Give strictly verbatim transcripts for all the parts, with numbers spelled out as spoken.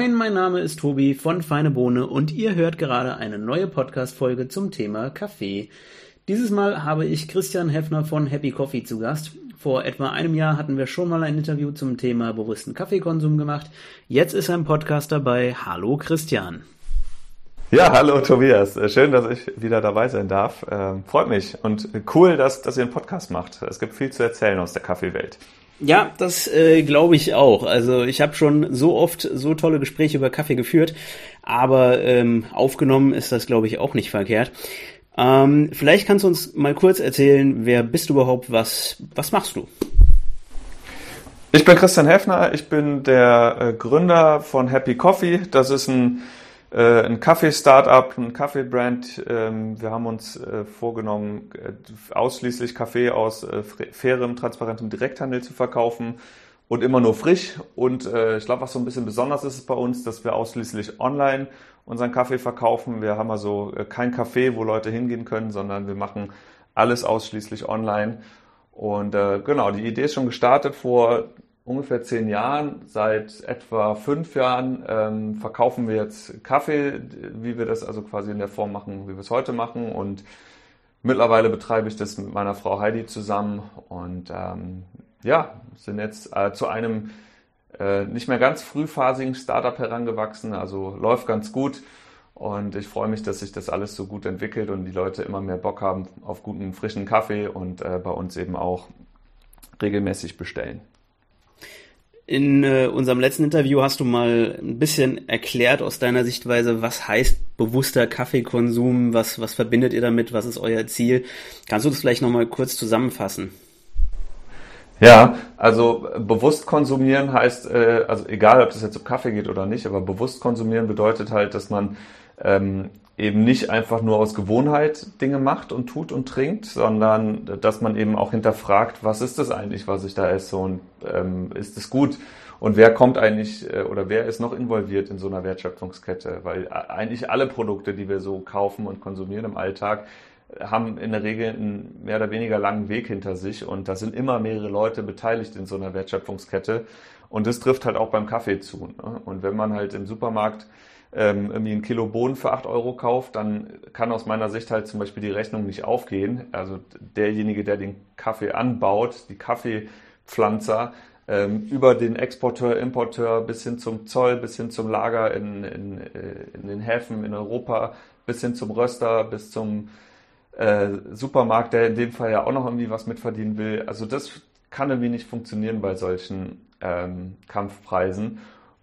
Moin, mein Name ist Tobi von Feine Bohne und ihr hört gerade eine neue Podcast-Folge zum Thema Kaffee. Dieses Mal habe ich Christian Hefner von Happy Coffee zu Gast. Vor etwa einem Jahr hatten wir schon mal ein Interview zum Thema bewussten Kaffeekonsum gemacht. Jetzt ist ein Podcast dabei. Hallo Christian. Ja, hallo Tobias. Schön, dass ich wieder dabei sein darf. Ähm, freut mich und cool, dass, dass ihr einen Podcast macht. Es gibt viel zu erzählen aus der Kaffeewelt. Ja, das äh, glaube ich auch. Also ich habe schon so oft so tolle Gespräche über Kaffee geführt, aber ähm, aufgenommen ist das, glaube ich, auch nicht verkehrt. Ähm, vielleicht kannst du uns mal kurz erzählen, wer bist du überhaupt, was, was machst du? Ich bin Christian Hefner, ich bin der äh, Gründer von Happy Coffee. Das ist ein ein Kaffee-Startup, ein Kaffee-Brand. Wir haben uns vorgenommen, ausschließlich Kaffee aus fairem, transparentem Direkthandel zu verkaufen und immer nur frisch. Und ich glaube, was so ein bisschen besonders ist bei uns, dass wir ausschließlich online unseren Kaffee verkaufen. Wir haben also kein Café, wo Leute hingehen können, sondern wir machen alles ausschließlich online. Und genau, die Idee ist schon gestartet vor ungefähr zehn Jahren. Seit etwa fünf Jahren ähm, verkaufen wir jetzt Kaffee, wie wir das also quasi in der Form machen, wie wir es heute machen. Und mittlerweile betreibe ich das mit meiner Frau Heidi zusammen. Und ähm, ja, sind jetzt äh, zu einem äh, nicht mehr ganz frühphasigen Startup herangewachsen. Also läuft ganz gut. Und ich freue mich, dass sich das alles so gut entwickelt und die Leute immer mehr Bock haben auf guten, frischen Kaffee und äh, bei uns eben auch regelmäßig bestellen. In äh, unserem letzten Interview hast du mal ein bisschen erklärt aus deiner Sichtweise, was heißt bewusster Kaffeekonsum, was, was verbindet ihr damit, was ist euer Ziel? Kannst du das vielleicht nochmal kurz zusammenfassen? Ja, also bewusst konsumieren heißt, äh, also egal, ob das jetzt um Kaffee geht oder nicht, aber bewusst konsumieren bedeutet halt, dass man ähm, eben nicht einfach nur aus Gewohnheit Dinge macht und tut und trinkt, sondern dass man eben auch hinterfragt, was ist das eigentlich, was ich da esse und ähm, ist es gut und wer kommt eigentlich äh, oder wer ist noch involviert in so einer Wertschöpfungskette, weil äh, eigentlich alle Produkte, die wir so kaufen und konsumieren im Alltag, haben in der Regel einen mehr oder weniger langen Weg hinter sich und da sind immer mehrere Leute beteiligt in so einer Wertschöpfungskette und das trifft halt auch beim Kaffee zu, ne? Und wenn man halt im Supermarkt ähm, irgendwie ein Kilo Bohnen für acht Euro kauft, dann kann aus meiner Sicht halt zum Beispiel die Rechnung nicht aufgehen. Also derjenige, der den Kaffee anbaut, die Kaffeepflanzer, ähm, über den Exporteur, Importeur bis hin zum Zoll, bis hin zum Lager in, in, in den Häfen in Europa, bis hin zum Röster, bis zum Supermarkt, der in dem Fall ja auch noch irgendwie was mitverdienen will. Also das kann irgendwie nicht funktionieren bei solchen ähm, Kampfpreisen.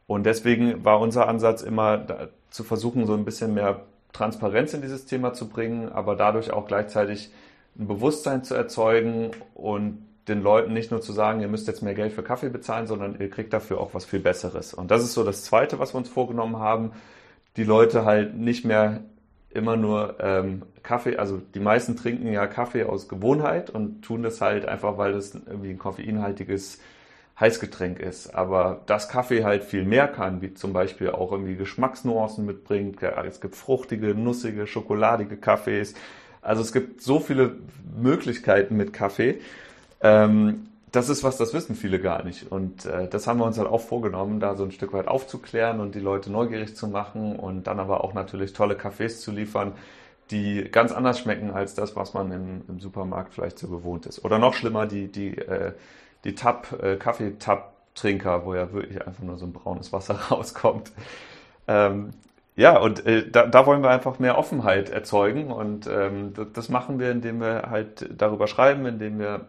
Und deswegen war unser Ansatz immer da, zu versuchen, so ein bisschen mehr Transparenz in dieses Thema zu bringen, aber dadurch auch gleichzeitig ein Bewusstsein zu erzeugen und den Leuten nicht nur zu sagen, ihr müsst jetzt mehr Geld für Kaffee bezahlen, sondern ihr kriegt dafür auch was viel Besseres. Und das ist so das Zweite, was wir uns vorgenommen haben, die Leute halt nicht mehr immer nur ähm, Kaffee, also die meisten trinken ja Kaffee aus Gewohnheit und tun das halt einfach, weil das irgendwie ein koffeinhaltiges Heißgetränk ist. Aber dass Kaffee halt viel mehr kann, wie zum Beispiel auch irgendwie Geschmacksnuancen mitbringt. Ja, es gibt fruchtige, nussige, schokoladige Kaffees. Also es gibt so viele Möglichkeiten mit Kaffee. Ähm, das ist was, das wissen viele gar nicht. Und äh, das haben wir uns halt auch vorgenommen, da so ein Stück weit aufzuklären und die Leute neugierig zu machen und dann aber auch natürlich tolle Kaffees zu liefern, die ganz anders schmecken als das, was man im, im Supermarkt vielleicht so gewohnt ist. Oder noch schlimmer, die, die, äh, die Tab, äh, Kaffeetab-Trinker, wo ja wirklich einfach nur so ein braunes Wasser rauskommt. Ähm, ja, und äh, da, da wollen wir einfach mehr Offenheit erzeugen und ähm, das, das machen wir, indem wir halt darüber schreiben, indem wir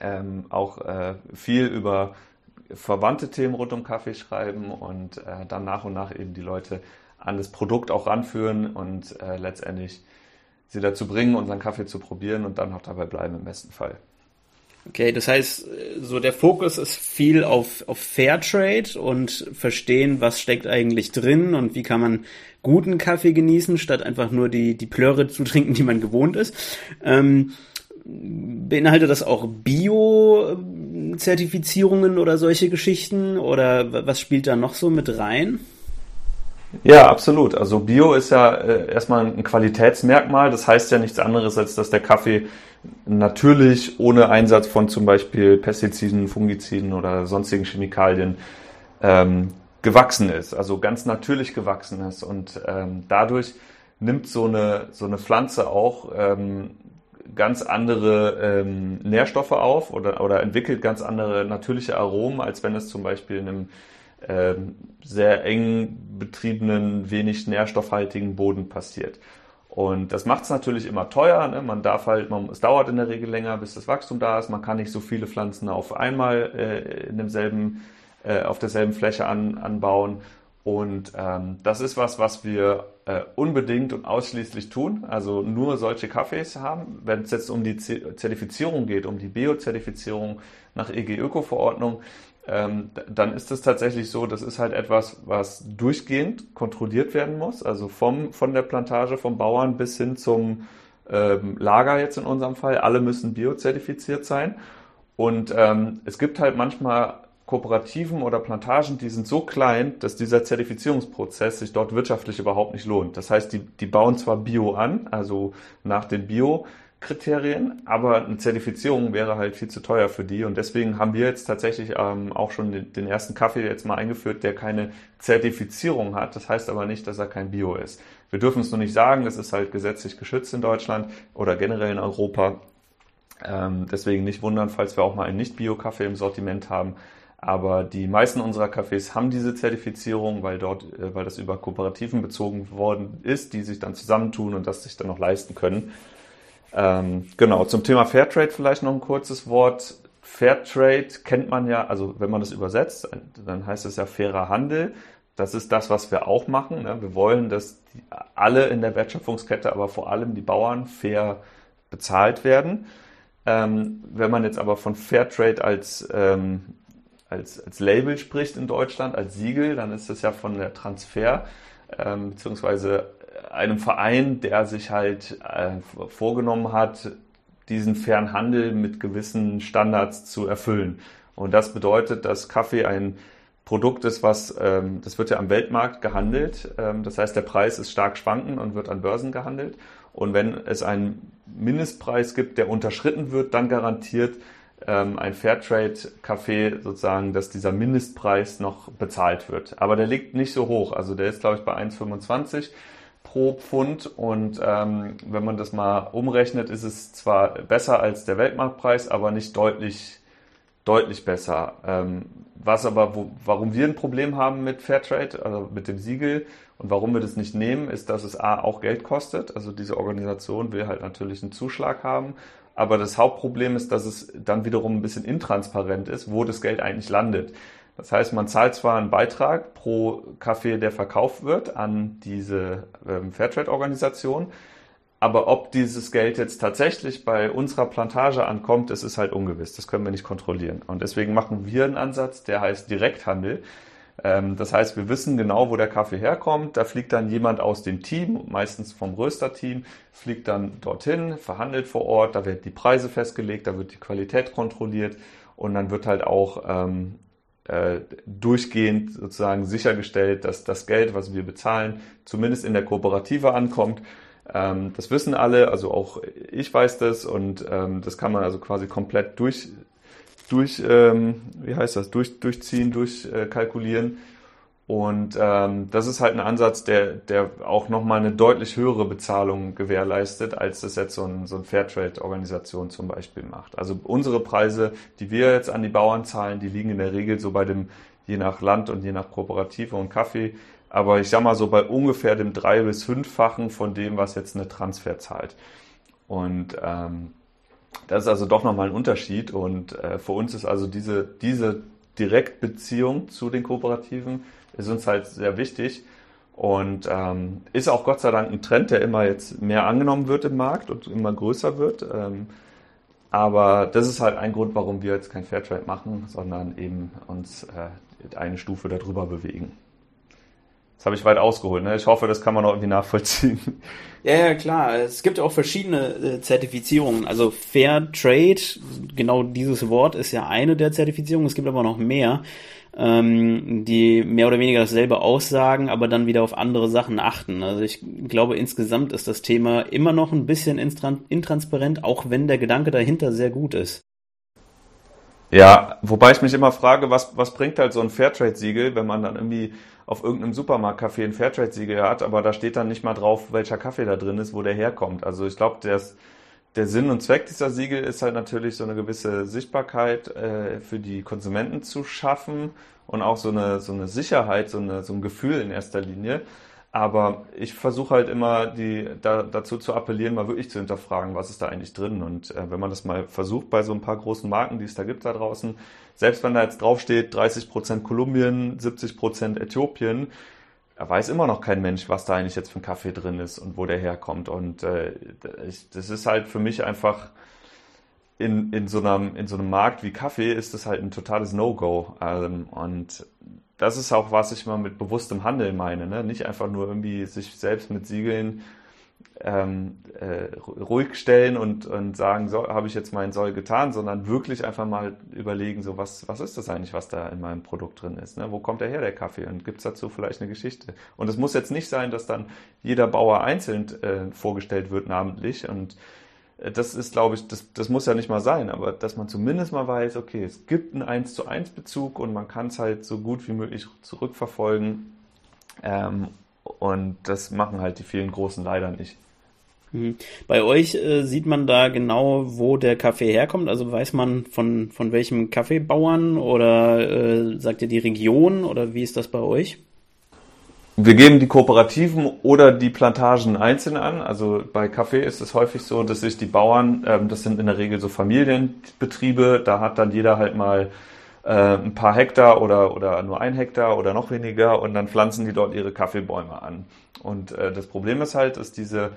ähm, auch äh, viel über verwandte Themen rund um Kaffee schreiben und äh, dann nach und nach eben die Leute an das Produkt auch ranführen und äh, letztendlich sie dazu bringen, unseren Kaffee zu probieren und dann auch dabei bleiben im besten Fall. Okay, das heißt, so der Fokus ist viel auf, auf Fairtrade und verstehen, was steckt eigentlich drin und wie kann man guten Kaffee genießen, statt einfach nur die, die Plöre zu trinken, die man gewohnt ist. Ähm, beinhaltet das auch Bio-Zertifizierungen oder solche Geschichten oder was spielt da noch so mit rein? Ja, absolut. Also Bio ist ja äh, erstmal ein Qualitätsmerkmal. Das heißt ja nichts anderes, als dass der Kaffee natürlich ohne Einsatz von zum Beispiel Pestiziden, Fungiziden oder sonstigen Chemikalien ähm, gewachsen ist, also ganz natürlich gewachsen ist. Und ähm, dadurch nimmt so eine, so eine Pflanze auch ähm, ganz andere ähm, Nährstoffe auf oder, oder entwickelt ganz andere natürliche Aromen, als wenn es zum Beispiel in einem ähm, sehr eng betriebenen, wenig nährstoffhaltigen Boden passiert. Und das macht es natürlich immer teuer, ne? Man darf halt, man, es dauert in der Regel länger, bis das Wachstum da ist. Man kann nicht so viele Pflanzen auf einmal äh, in demselben, äh, auf derselben Fläche an, anbauen. Und ähm, das ist was, was wir äh, unbedingt und ausschließlich tun. Also nur solche Kaffees haben. Wenn es jetzt um die Z- Zertifizierung geht, um die Bio-Zertifizierung nach E G Öko-Verordnung, Ähm, dann ist es tatsächlich so, das ist halt etwas, was durchgehend kontrolliert werden muss, also vom, von der Plantage, vom Bauern bis hin zum ähm, Lager jetzt in unserem Fall. Alle müssen biozertifiziert sein und ähm, es gibt halt manchmal Kooperativen oder Plantagen, die sind so klein, dass dieser Zertifizierungsprozess sich dort wirtschaftlich überhaupt nicht lohnt. Das heißt, die, die bauen zwar Bio an, also nach den Bio Kriterien, aber eine Zertifizierung wäre halt viel zu teuer für die und deswegen haben wir jetzt tatsächlich ähm, auch schon den, den ersten Kaffee jetzt mal eingeführt, der keine Zertifizierung hat. Das heißt aber nicht, dass er kein Bio ist. Wir dürfen es nur nicht sagen, das ist halt gesetzlich geschützt in Deutschland oder generell in Europa. Ähm, deswegen nicht wundern, falls wir auch mal einen Nicht-Bio-Kaffee im Sortiment haben. Aber die meisten unserer Cafés haben diese Zertifizierung, weil dort, äh, weil das über Kooperativen bezogen worden ist, die sich dann zusammentun und das sich dann noch leisten können. Ähm, genau, zum Thema Fairtrade vielleicht noch ein kurzes Wort. Fairtrade kennt man ja, also wenn man das übersetzt, dann heißt es ja fairer Handel. Das ist das, was wir auch machen, ne? Wir wollen, dass die, alle in der Wertschöpfungskette, aber vor allem die Bauern fair bezahlt werden. Ähm, wenn man jetzt aber von Fairtrade als, ähm, als, als Label spricht in Deutschland, als Siegel, dann ist das ja von der Transfer, ähm, beziehungsweise einem Verein, der sich halt äh, vorgenommen hat, diesen fairen Handel mit gewissen Standards zu erfüllen. Und das bedeutet, dass Kaffee ein Produkt ist, was, ähm, das wird ja am Weltmarkt gehandelt. Ähm, das heißt, der Preis ist stark schwankend und wird an Börsen gehandelt. Und wenn es einen Mindestpreis gibt, der unterschritten wird, dann garantiert ähm, ein Fairtrade-Kaffee sozusagen, dass dieser Mindestpreis noch bezahlt wird. Aber der liegt nicht so hoch. Also der ist, glaube ich, bei eins Komma fünfundzwanzig pro Pfund und ähm, wenn man das mal umrechnet, ist es zwar besser als der Weltmarktpreis, aber nicht deutlich, deutlich besser. Ähm, was aber, wo, warum wir ein Problem haben mit Fairtrade, also mit dem Siegel und warum wir das nicht nehmen, ist, dass es A, auch Geld kostet. Also diese Organisation will halt natürlich einen Zuschlag haben, aber das Hauptproblem ist, dass es dann wiederum ein bisschen intransparent ist, wo das Geld eigentlich landet. Das heißt, man zahlt zwar einen Beitrag pro Kaffee, der verkauft wird, an diese ähm, Fairtrade-Organisation, aber ob dieses Geld jetzt tatsächlich bei unserer Plantage ankommt, das ist halt ungewiss. Das können wir nicht kontrollieren. Und deswegen machen wir einen Ansatz, der heißt Direkthandel. Ähm, das heißt, wir wissen genau, wo der Kaffee herkommt. Da fliegt dann jemand aus dem Team, meistens vom Rösterteam, fliegt dann dorthin, verhandelt vor Ort. Da werden die Preise festgelegt, da wird die Qualität kontrolliert und dann wird halt auch ähm, durchgehend sozusagen sichergestellt, dass das Geld, was wir bezahlen, zumindest in der Kooperative ankommt. Das wissen alle, also auch ich weiß das und das kann man also quasi komplett durch, durch wie heißt das, durch, durchziehen, durchkalkulieren. Und das ist halt ein Ansatz, der, der auch nochmal eine deutlich höhere Bezahlung gewährleistet, als das jetzt so ein, so ein Fairtrade-Organisation zum Beispiel macht. Also unsere Preise, die wir jetzt an die Bauern zahlen, die liegen in der Regel so bei dem, je nach Land und je nach Kooperative und Kaffee, aber ich sag mal so bei ungefähr dem drei- bis fünffachen von dem, was jetzt eine Transfer zahlt. Und ähm, das ist also doch nochmal ein Unterschied und äh, für uns ist also diese, diese Direktbeziehung zu den Kooperativen ist uns halt sehr wichtig und ähm, ist auch Gott sei Dank ein Trend, der immer jetzt mehr angenommen wird im Markt und immer größer wird. Ähm, aber das ist halt ein Grund, warum wir jetzt kein Fairtrade machen, sondern eben uns äh, eine Stufe darüber bewegen. Das habe ich weit ausgeholt, ne? Ich hoffe, das kann man auch irgendwie nachvollziehen. Ja, ja, klar. Es gibt auch verschiedene äh, Zertifizierungen. Also Fairtrade, genau dieses Wort ist ja eine der Zertifizierungen. Es gibt aber noch mehr, ähm, die mehr oder weniger dasselbe aussagen, aber dann wieder auf andere Sachen achten. Also ich glaube, insgesamt ist das Thema immer noch ein bisschen intran- intransparent, auch wenn der Gedanke dahinter sehr gut ist. Ja, wobei ich mich immer frage, was, was bringt halt so ein Fairtrade-Siegel, wenn man dann irgendwie auf irgendeinem Supermarktcafé ein Fairtrade-Siegel hat, aber da steht dann nicht mal drauf, welcher Kaffee da drin ist, wo der herkommt. Also ich glaube, der, der Sinn und Zweck dieser Siegel ist halt natürlich so eine gewisse Sichtbarkeit äh, für die Konsumenten zu schaffen und auch so eine, so eine Sicherheit, so, eine, so ein Gefühl in erster Linie. Aber ich versuche halt immer die da, dazu zu appellieren, mal wirklich zu hinterfragen, was ist da eigentlich drin. Und äh, wenn man das mal versucht bei so ein paar großen Marken, die es da gibt da draußen, selbst wenn da jetzt draufsteht dreißig Prozent Kolumbien, siebzig Prozent Äthiopien, da weiß immer noch kein Mensch, was da eigentlich jetzt für ein Kaffee drin ist und wo der herkommt. Und äh, ich, das ist halt für mich einfach... In, in, so einem, in so einem Markt wie Kaffee ist das halt ein totales No-Go. Ähm, und das ist auch, was ich mal mit bewusstem Handeln meine. Ne? Nicht einfach nur irgendwie sich selbst mit Siegeln ähm, äh, ruhig stellen und, und sagen, so, habe ich jetzt meinen Soll getan, sondern wirklich einfach mal überlegen, so was, was ist das eigentlich, was da in meinem Produkt drin ist? Ne? Wo kommt der her, der Kaffee? Und gibt es dazu vielleicht eine Geschichte? Und es muss jetzt nicht sein, dass dann jeder Bauer einzeln äh, vorgestellt wird namentlich und das ist, glaube ich, das, das muss ja nicht mal sein, aber dass man zumindest mal weiß, okay, es gibt einen eins zu eins Bezug und man kann es halt so gut wie möglich zurückverfolgen. Ähm, und das machen halt die vielen Großen leider nicht. Bei euch äh, sieht man da genau, wo der Kaffee herkommt? Also weiß man von, von welchem Kaffeebauern oder äh, sagt ihr die Region oder wie ist das bei euch? Wir geben die Kooperativen oder die Plantagen einzeln an. Also bei Kaffee ist es häufig so, dass sich die Bauern, ähm, das sind in der Regel so Familienbetriebe, da hat dann jeder halt mal äh, ein paar Hektar oder, oder nur ein Hektar oder noch weniger und dann pflanzen die dort ihre Kaffeebäume an. Und äh, das Problem ist halt, dass diese,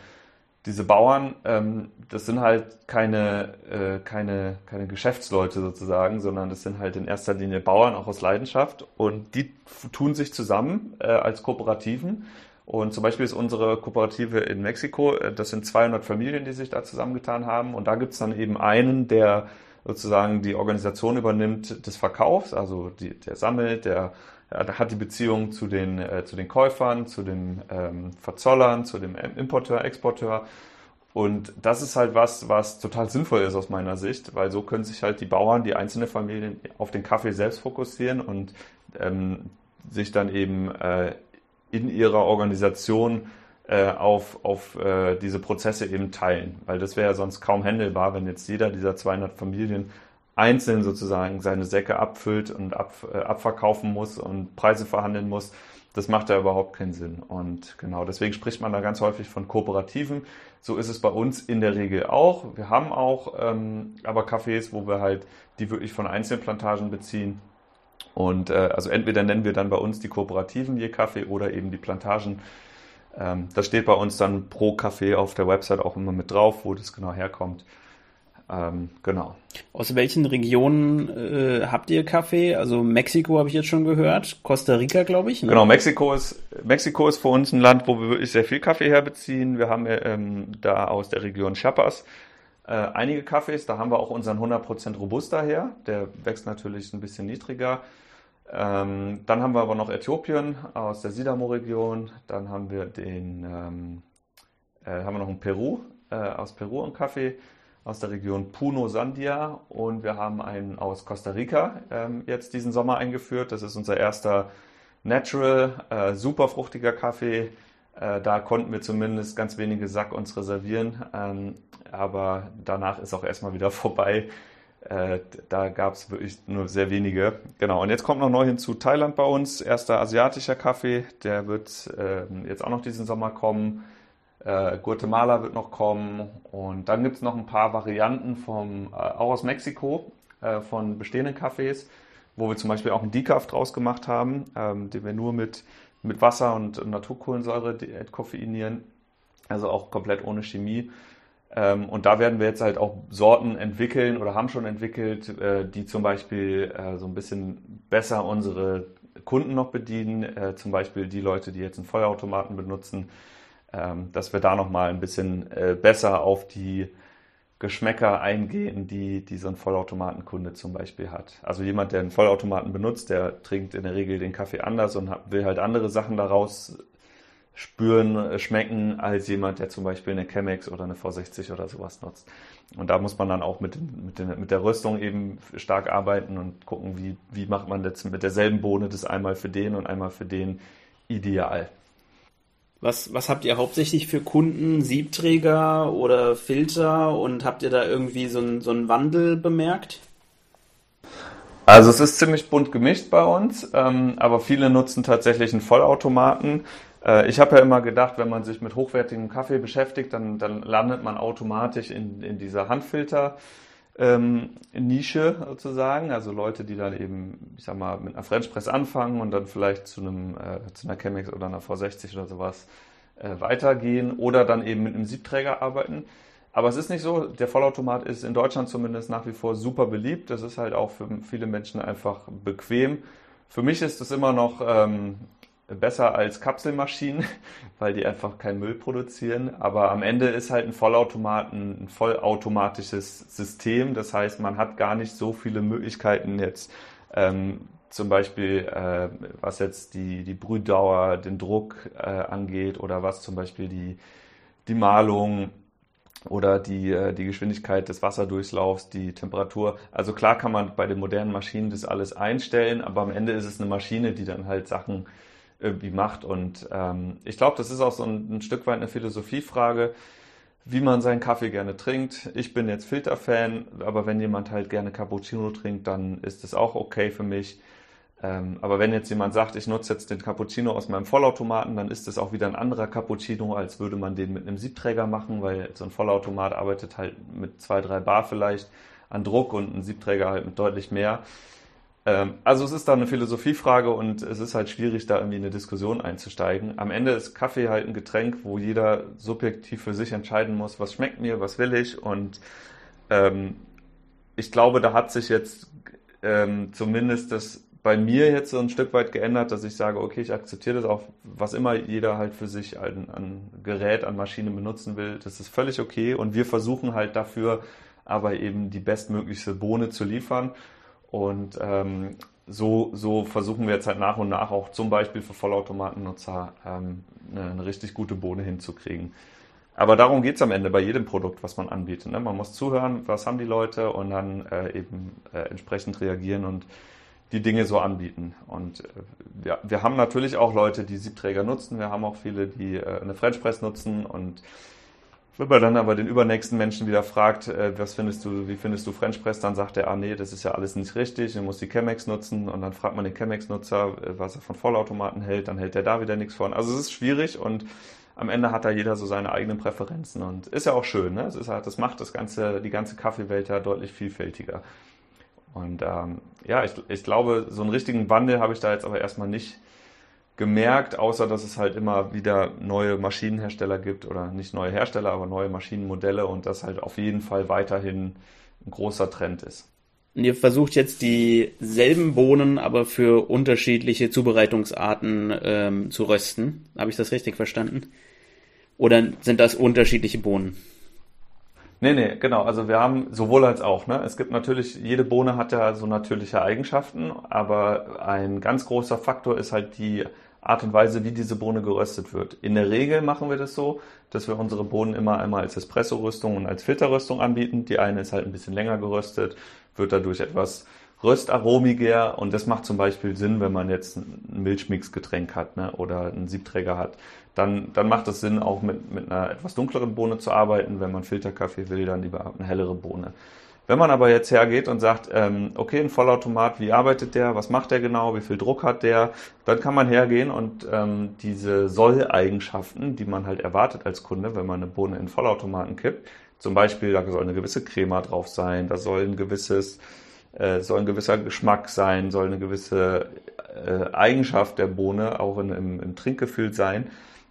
diese Bauern, ähm, das sind halt keine, äh, keine, keine Geschäftsleute sozusagen, sondern das sind halt in erster Linie Bauern, auch aus Leidenschaft. Und die tun sich zusammen äh, als Kooperativen. Und zum Beispiel ist unsere Kooperative in Mexiko, äh, das sind zweihundert Familien, die sich da zusammengetan haben. Und da gibt's dann eben einen, der sozusagen die Organisation übernimmt des Verkaufs, also die, der sammelt, der, der hat die Beziehung zu den, äh, zu den Käufern, zu den ähm, Verzollern, zu dem Importeur, Exporteur. Und das ist halt was, was total sinnvoll ist aus meiner Sicht, weil so können sich halt die Bauern, die einzelnen Familien auf den Kaffee selbst fokussieren und ähm, sich dann eben äh, in ihrer Organisation äh, auf, auf äh, diese Prozesse eben teilen. Weil das wäre ja sonst kaum handelbar, wenn jetzt jeder dieser zweihundert Familien einzeln sozusagen seine Säcke abfüllt und ab, äh, abverkaufen muss und Preise verhandeln muss. Das macht da überhaupt keinen Sinn. Und genau, deswegen spricht man da ganz häufig von Kooperativen. So ist es bei uns in der Regel auch. Wir haben auch ähm, aber Cafés, wo wir halt die wirklich von Einzelplantagen beziehen. Und äh, also entweder nennen wir dann bei uns die Kooperativen je Kaffee oder eben die Plantagen. Ähm, das steht bei uns dann pro Kaffee auf der Website auch immer mit drauf, wo das genau herkommt. Ähm, genau. Aus welchen Regionen äh, habt ihr Kaffee? Also Mexiko habe ich jetzt schon gehört, Costa Rica glaube ich. Ne? Genau, Mexiko ist Mexiko ist für uns ein Land, wo wir wirklich sehr viel Kaffee herbeziehen. Wir haben ähm, da aus der Region Chiapas äh, einige Kaffees. Da haben wir auch unseren hundert Prozent Robusta her. Der wächst natürlich ein bisschen niedriger. Ähm, dann haben wir aber noch Äthiopien aus der Sidamo-Region. Dann haben wir den ähm, äh, haben wir noch einen Peru äh, aus Peru einen Kaffee. Aus der Region Puno Sandia und wir haben einen aus Costa Rica ähm, jetzt diesen Sommer eingeführt. Das ist unser erster natural, äh, superfruchtiger Kaffee. Äh, da konnten wir zumindest ganz wenige Sack uns reservieren, ähm, aber danach ist auch erstmal wieder vorbei. Äh, da gab es wirklich nur sehr wenige. Genau, und jetzt kommt noch neu hinzu Thailand bei uns, erster asiatischer Kaffee. Der wird äh, jetzt auch noch diesen Sommer kommen. Äh, Guatemala wird noch kommen und dann gibt es noch ein paar Varianten vom, äh, auch aus Mexiko äh, von bestehenden Cafés, wo wir zum Beispiel auch einen Decaf draus gemacht haben, ähm, den wir nur mit, mit Wasser und, und Naturkohlensäure koffeinieren, also auch komplett ohne Chemie. Ähm, und da werden wir jetzt halt auch Sorten entwickeln oder haben schon entwickelt, äh, die zum Beispiel äh, so ein bisschen besser unsere Kunden noch bedienen, äh, zum Beispiel die Leute, die jetzt einen Vollautomaten benutzen, dass wir da nochmal ein bisschen besser auf die Geschmäcker eingehen, die, die so ein Vollautomatenkunde zum Beispiel hat. Also jemand, der einen Vollautomaten benutzt, der trinkt in der Regel den Kaffee anders und will halt andere Sachen daraus spüren, schmecken, als jemand, der zum Beispiel eine Chemex oder eine V sechzig oder sowas nutzt. Und da muss man dann auch mit, mit, den, mit der Röstung eben stark arbeiten und gucken, wie, wie macht man das mit derselben Bohne, das einmal für den und einmal für den ideal. Was, was habt ihr hauptsächlich für Kunden? Siebträger oder Filter? Und habt ihr da irgendwie so einen, so einen Wandel bemerkt? Also es ist ziemlich bunt gemischt bei uns, ähm, aber viele nutzen tatsächlich einen Vollautomaten. Ich habe ja immer gedacht, wenn man sich mit hochwertigem Kaffee beschäftigt, dann, dann landet man automatisch in, in dieser Handfilter-Nische ähm, sozusagen. Also Leute, die dann eben, ich sag mal, mit einer French Press anfangen und dann vielleicht zu einem äh, zu einer Chemex oder einer V sechzig oder sowas äh, weitergehen oder dann eben mit einem Siebträger arbeiten. Aber es ist nicht so, der Vollautomat ist in Deutschland zumindest nach wie vor super beliebt. Das ist halt auch für viele Menschen einfach bequem. Für mich ist es immer noch ähm, besser als Kapselmaschinen, weil die einfach keinen Müll produzieren. Aber am Ende ist halt ein Vollautomaten ein vollautomatisches System. Das heißt, man hat gar nicht so viele Möglichkeiten jetzt, ähm, zum Beispiel, äh, was jetzt die, die Brühdauer, den Druck äh, angeht oder was zum Beispiel die, die Mahlung oder die, äh, die Geschwindigkeit des Wasserdurchlaufs, die Temperatur. Also klar kann man bei den modernen Maschinen das alles einstellen, aber am Ende ist es eine Maschine, die dann halt Sachen irgendwie macht. Und ähm, ich glaube, das ist auch so ein, ein Stück weit eine Philosophiefrage, wie man seinen Kaffee gerne trinkt. Ich bin jetzt Filterfan, aber wenn jemand halt gerne Cappuccino trinkt, dann ist das auch okay für mich. Ähm, aber wenn jetzt jemand sagt, ich nutze jetzt den Cappuccino aus meinem Vollautomaten, dann ist das auch wieder ein anderer Cappuccino, als würde man den mit einem Siebträger machen, weil so ein Vollautomat arbeitet halt mit zwei, drei Bar vielleicht an Druck und ein Siebträger halt mit deutlich mehr. Also es ist da eine Philosophiefrage und es ist halt schwierig, da irgendwie in eine Diskussion einzusteigen. Am Ende ist Kaffee halt ein Getränk, wo jeder subjektiv für sich entscheiden muss, was schmeckt mir, was will ich. Und ähm, ich glaube, da hat sich jetzt ähm, zumindest das bei mir jetzt so ein Stück weit geändert, dass ich sage, okay, ich akzeptiere das auch, was immer jeder halt für sich an, an Gerät, an Maschine benutzen will. Das ist völlig okay und wir versuchen halt dafür aber eben die bestmögliche Bohne zu liefern. Und ähm, so, so versuchen wir jetzt halt nach und nach auch zum Beispiel für Vollautomatennutzer ähm, eine, eine richtig gute Bohne hinzukriegen. Aber darum geht es am Ende bei jedem Produkt, was man anbietet. Ne? Man muss zuhören, was haben die Leute und dann äh, eben äh, entsprechend reagieren und die Dinge so anbieten. Und äh, ja, wir haben natürlich auch Leute, die Siebträger nutzen. Wir haben auch viele, die äh, eine French Press nutzen. Und wenn man dann aber den übernächsten Menschen wieder fragt, äh, was findest du, wie findest du French Press, dann sagt er, ah nee, das ist ja alles nicht richtig, man muss die Chemex nutzen. Und dann fragt man den Chemex-Nutzer, äh, was er von Vollautomaten hält, dann hält er da wieder nichts von. Also es ist schwierig und am Ende hat da jeder so seine eigenen Präferenzen und ist ja auch schön, ne? Es ist halt, das macht das ganze, die ganze Kaffeewelt ja deutlich vielfältiger. Und ähm, ja, ich, ich glaube, so einen richtigen Wandel habe ich da jetzt aber erstmal nicht gemerkt, außer dass es halt immer wieder neue Maschinenhersteller gibt oder nicht neue Hersteller, aber neue Maschinenmodelle und das halt auf jeden Fall weiterhin ein großer Trend ist. Und ihr versucht jetzt dieselben Bohnen, aber für unterschiedliche Zubereitungsarten ähm, zu rösten. Habe ich das richtig verstanden? Oder sind das unterschiedliche Bohnen? Nee, nee, genau. Also wir haben sowohl als auch, ne? Es gibt natürlich, jede Bohne hat ja so natürliche Eigenschaften, aber ein ganz großer Faktor ist halt die Art und Weise, wie diese Bohne geröstet wird. In der Regel machen wir das so, dass wir unsere Bohnen immer einmal als Espresso-Röstung und als Filterröstung anbieten. Die eine ist halt ein bisschen länger geröstet, wird dadurch etwas röstaromiger und das macht zum Beispiel Sinn, wenn man jetzt ein Milchmix-Getränk hat, ne, oder einen Siebträger hat. Dann, dann macht es Sinn, auch mit, mit einer etwas dunkleren Bohne zu arbeiten. Wenn man Filterkaffee will, dann lieber eine hellere Bohne. Wenn man aber jetzt hergeht und sagt, ähm, okay, ein Vollautomat, wie arbeitet der, was macht der genau, wie viel Druck hat der, dann kann man hergehen und ähm, diese Soll-Eigenschaften, die man halt erwartet als Kunde, wenn man eine Bohne in Vollautomaten kippt, zum Beispiel, da soll eine gewisse Crema drauf sein, da soll ein gewisses soll ein gewisser Geschmack sein, soll eine gewisse äh, Eigenschaft der Bohne auch in, im, im Trinkgefühl sein,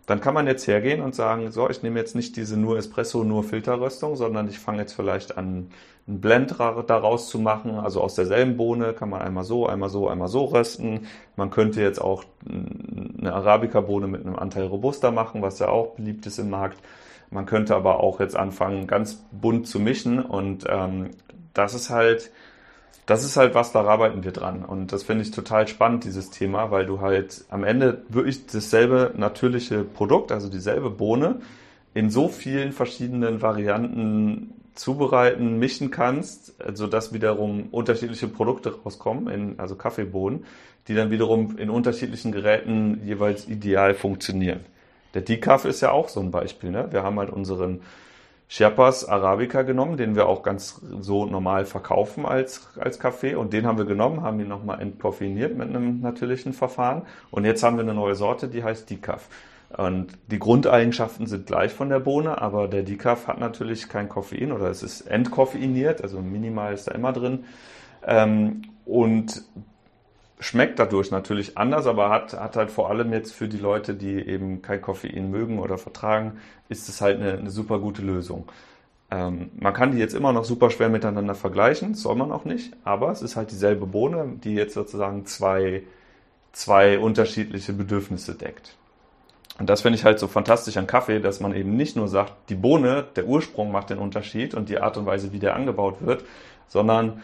dann kann man jetzt hergehen und sagen, so, ich nehme jetzt nicht diese nur Espresso, nur Filterröstung, sondern ich fange jetzt vielleicht an, einen Blend daraus zu machen, also aus derselben Bohne kann man einmal so, einmal so, einmal so rösten. Man könnte jetzt auch eine Arabica-Bohne mit einem Anteil Robusta machen, was ja auch beliebt ist im Markt. Man könnte aber auch jetzt anfangen, ganz bunt zu mischen und ähm, das ist halt das ist halt was, da arbeiten wir dran. Und das finde ich total spannend, dieses Thema, weil du halt am Ende wirklich dasselbe natürliche Produkt, also dieselbe Bohne, in so vielen verschiedenen Varianten zubereiten, mischen kannst, sodass wiederum unterschiedliche Produkte rauskommen, in, also Kaffeebohnen, die dann wiederum in unterschiedlichen Geräten jeweils ideal funktionieren. Der Decaf ist ja auch so ein Beispiel, ne? Wir haben halt unseren Sherpa's Arabica genommen, den wir auch ganz so normal verkaufen als, als Kaffee, und den haben wir genommen, haben ihn nochmal entkoffiniert mit einem natürlichen Verfahren, und jetzt haben wir eine neue Sorte, die heißt Decaf. Und die Grundeigenschaften sind gleich von der Bohne, aber der Decaf hat natürlich kein Koffein, oder es ist entkoffeiniert, also minimal ist da immer drin, ähm, und schmeckt dadurch natürlich anders, aber hat, hat halt vor allem jetzt für die Leute, die eben kein Koffein mögen oder vertragen, ist es halt eine, eine super gute Lösung. Ähm, man kann die jetzt immer noch super schwer miteinander vergleichen, soll man auch nicht, aber es ist halt dieselbe Bohne, die jetzt sozusagen zwei, zwei unterschiedliche Bedürfnisse deckt. Und das finde ich halt so fantastisch an Kaffee, dass man eben nicht nur sagt, die Bohne, der Ursprung macht den Unterschied und die Art und Weise, wie der angebaut wird, sondern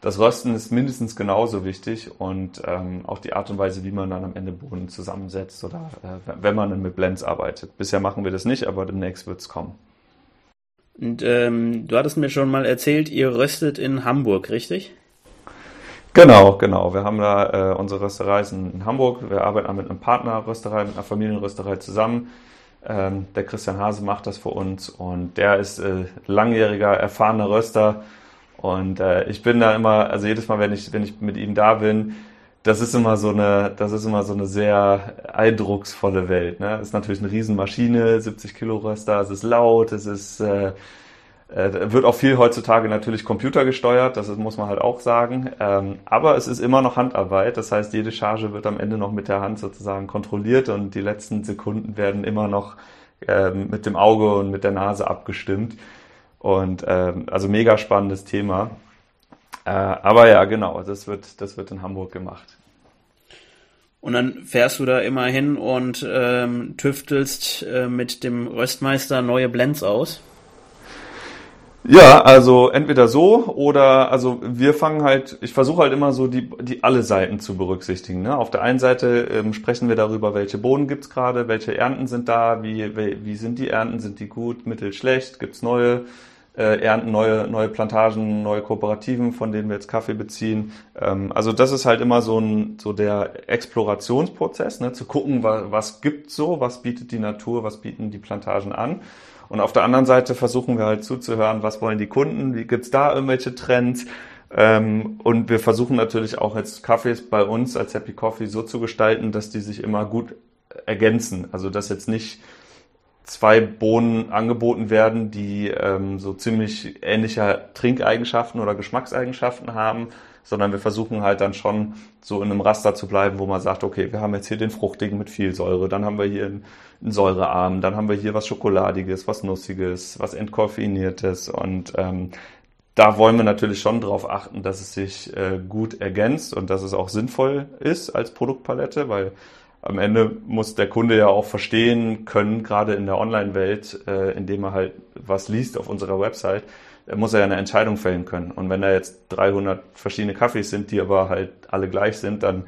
das Rösten ist mindestens genauso wichtig und ähm, auch die Art und Weise, wie man dann am Ende Bohnen zusammensetzt oder äh, wenn man dann mit Blends arbeitet. Bisher machen wir das nicht, aber demnächst wird es kommen. Und ähm, du hattest mir schon mal erzählt, ihr röstet in Hamburg, richtig? Genau, genau. Wir haben da äh, unsere Rösterei in Hamburg. Wir arbeiten mit einem Partnerrösterei, mit einer Familienrösterei zusammen. Ähm, der Christian Hase macht das für uns und der ist äh, langjähriger, erfahrener Röster. Und äh, ich bin da immer, also jedes Mal, wenn ich wenn ich mit ihm da bin, das ist immer so eine, das ist immer so eine sehr eindrucksvolle Welt. Ne, das ist natürlich eine Riesenmaschine, siebzig Kilo Röster. Es ist laut, es ist äh, wird auch viel heutzutage natürlich computergesteuert, das muss man halt auch sagen, aber es ist immer noch Handarbeit, das heißt, jede Charge wird am Ende noch mit der Hand sozusagen kontrolliert und die letzten Sekunden werden immer noch mit dem Auge und mit der Nase abgestimmt und also mega spannendes Thema, aber ja genau, das wird, das wird in Hamburg gemacht. Und dann fährst du da immer hin und ähm, tüftelst äh, mit dem Röstmeister neue Blends aus? Ja, also entweder so oder, also wir fangen halt, ich versuche halt immer so die die alle Seiten zu berücksichtigen. Ne? Auf der einen Seite ähm, sprechen wir darüber, welche Bohnen gibt's gerade, welche Ernten sind da, wie, wie wie sind die Ernten, sind die gut, mittel, schlecht, gibt's neue äh, Ernten, neue neue Plantagen, neue Kooperativen, von denen wir jetzt Kaffee beziehen. Ähm, also das ist halt immer so ein so der Explorationsprozess, ne? Zu gucken, was, was gibt's so, was bietet die Natur, was bieten die Plantagen an. Und auf der anderen Seite versuchen wir halt zuzuhören, was wollen die Kunden, wie gibt's da irgendwelche Trends. Ähm, und wir versuchen natürlich auch jetzt Kaffees bei uns als Happy Coffee so zu gestalten, dass die sich immer gut ergänzen. Also dass jetzt nicht zwei Bohnen angeboten werden, die ähm, so ziemlich ähnliche Trinkeigenschaften oder Geschmackseigenschaften haben, sondern wir versuchen halt dann schon so in einem Raster zu bleiben, wo man sagt, okay, wir haben jetzt hier den fruchtigen mit viel Säure, dann haben wir hier einen einen säurearm, dann haben wir hier was Schokoladiges, was Nussiges, was Entkoffeiniertes und ähm, da wollen wir natürlich schon drauf achten, dass es sich äh, gut ergänzt und dass es auch sinnvoll ist als Produktpalette, weil am Ende muss der Kunde ja auch verstehen können, gerade in der Online-Welt, äh, indem er halt was liest auf unserer Website, muss er ja eine Entscheidung fällen können. Und wenn da jetzt dreihundert verschiedene Kaffees sind, die aber halt alle gleich sind, dann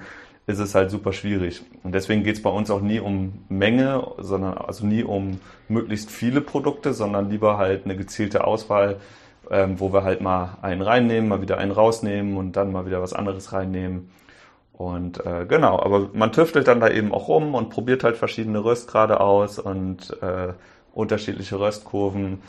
ist es halt super schwierig. Und deswegen geht es bei uns auch nie um Menge, sondern also nie um möglichst viele Produkte, sondern lieber halt eine gezielte Auswahl, ähm, wo wir halt mal einen reinnehmen, mal wieder einen rausnehmen und dann mal wieder was anderes reinnehmen. Und äh, genau, aber man tüftelt dann da eben auch rum und probiert halt verschiedene Röstgrade aus und äh, unterschiedliche Röstkurven.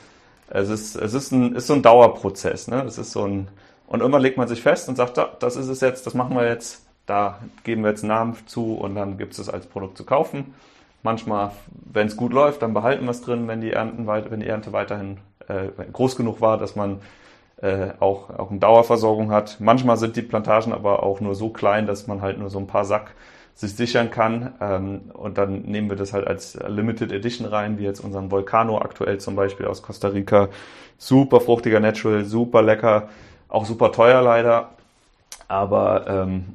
Es ist, es ist, ein, ist so ein Dauerprozess, ne? Es ist so ein, und irgendwann legt man sich fest und sagt, das ist es jetzt, das machen wir jetzt. Da geben wir jetzt einen Namen zu und dann gibt es es als Produkt zu kaufen. Manchmal, wenn es gut läuft, dann behalten wir es drin, wenn die, Ernten weit, wenn die Ernte weiterhin äh, groß genug war, dass man äh, auch, auch eine Dauerversorgung hat. Manchmal sind die Plantagen aber auch nur so klein, dass man halt nur so ein paar Sack sich sichern kann. Ähm, und dann nehmen wir das halt als Limited Edition rein, wie jetzt unseren Volcano aktuell zum Beispiel aus Costa Rica. Super fruchtiger Natural, super lecker, auch super teuer leider. Aber ähm,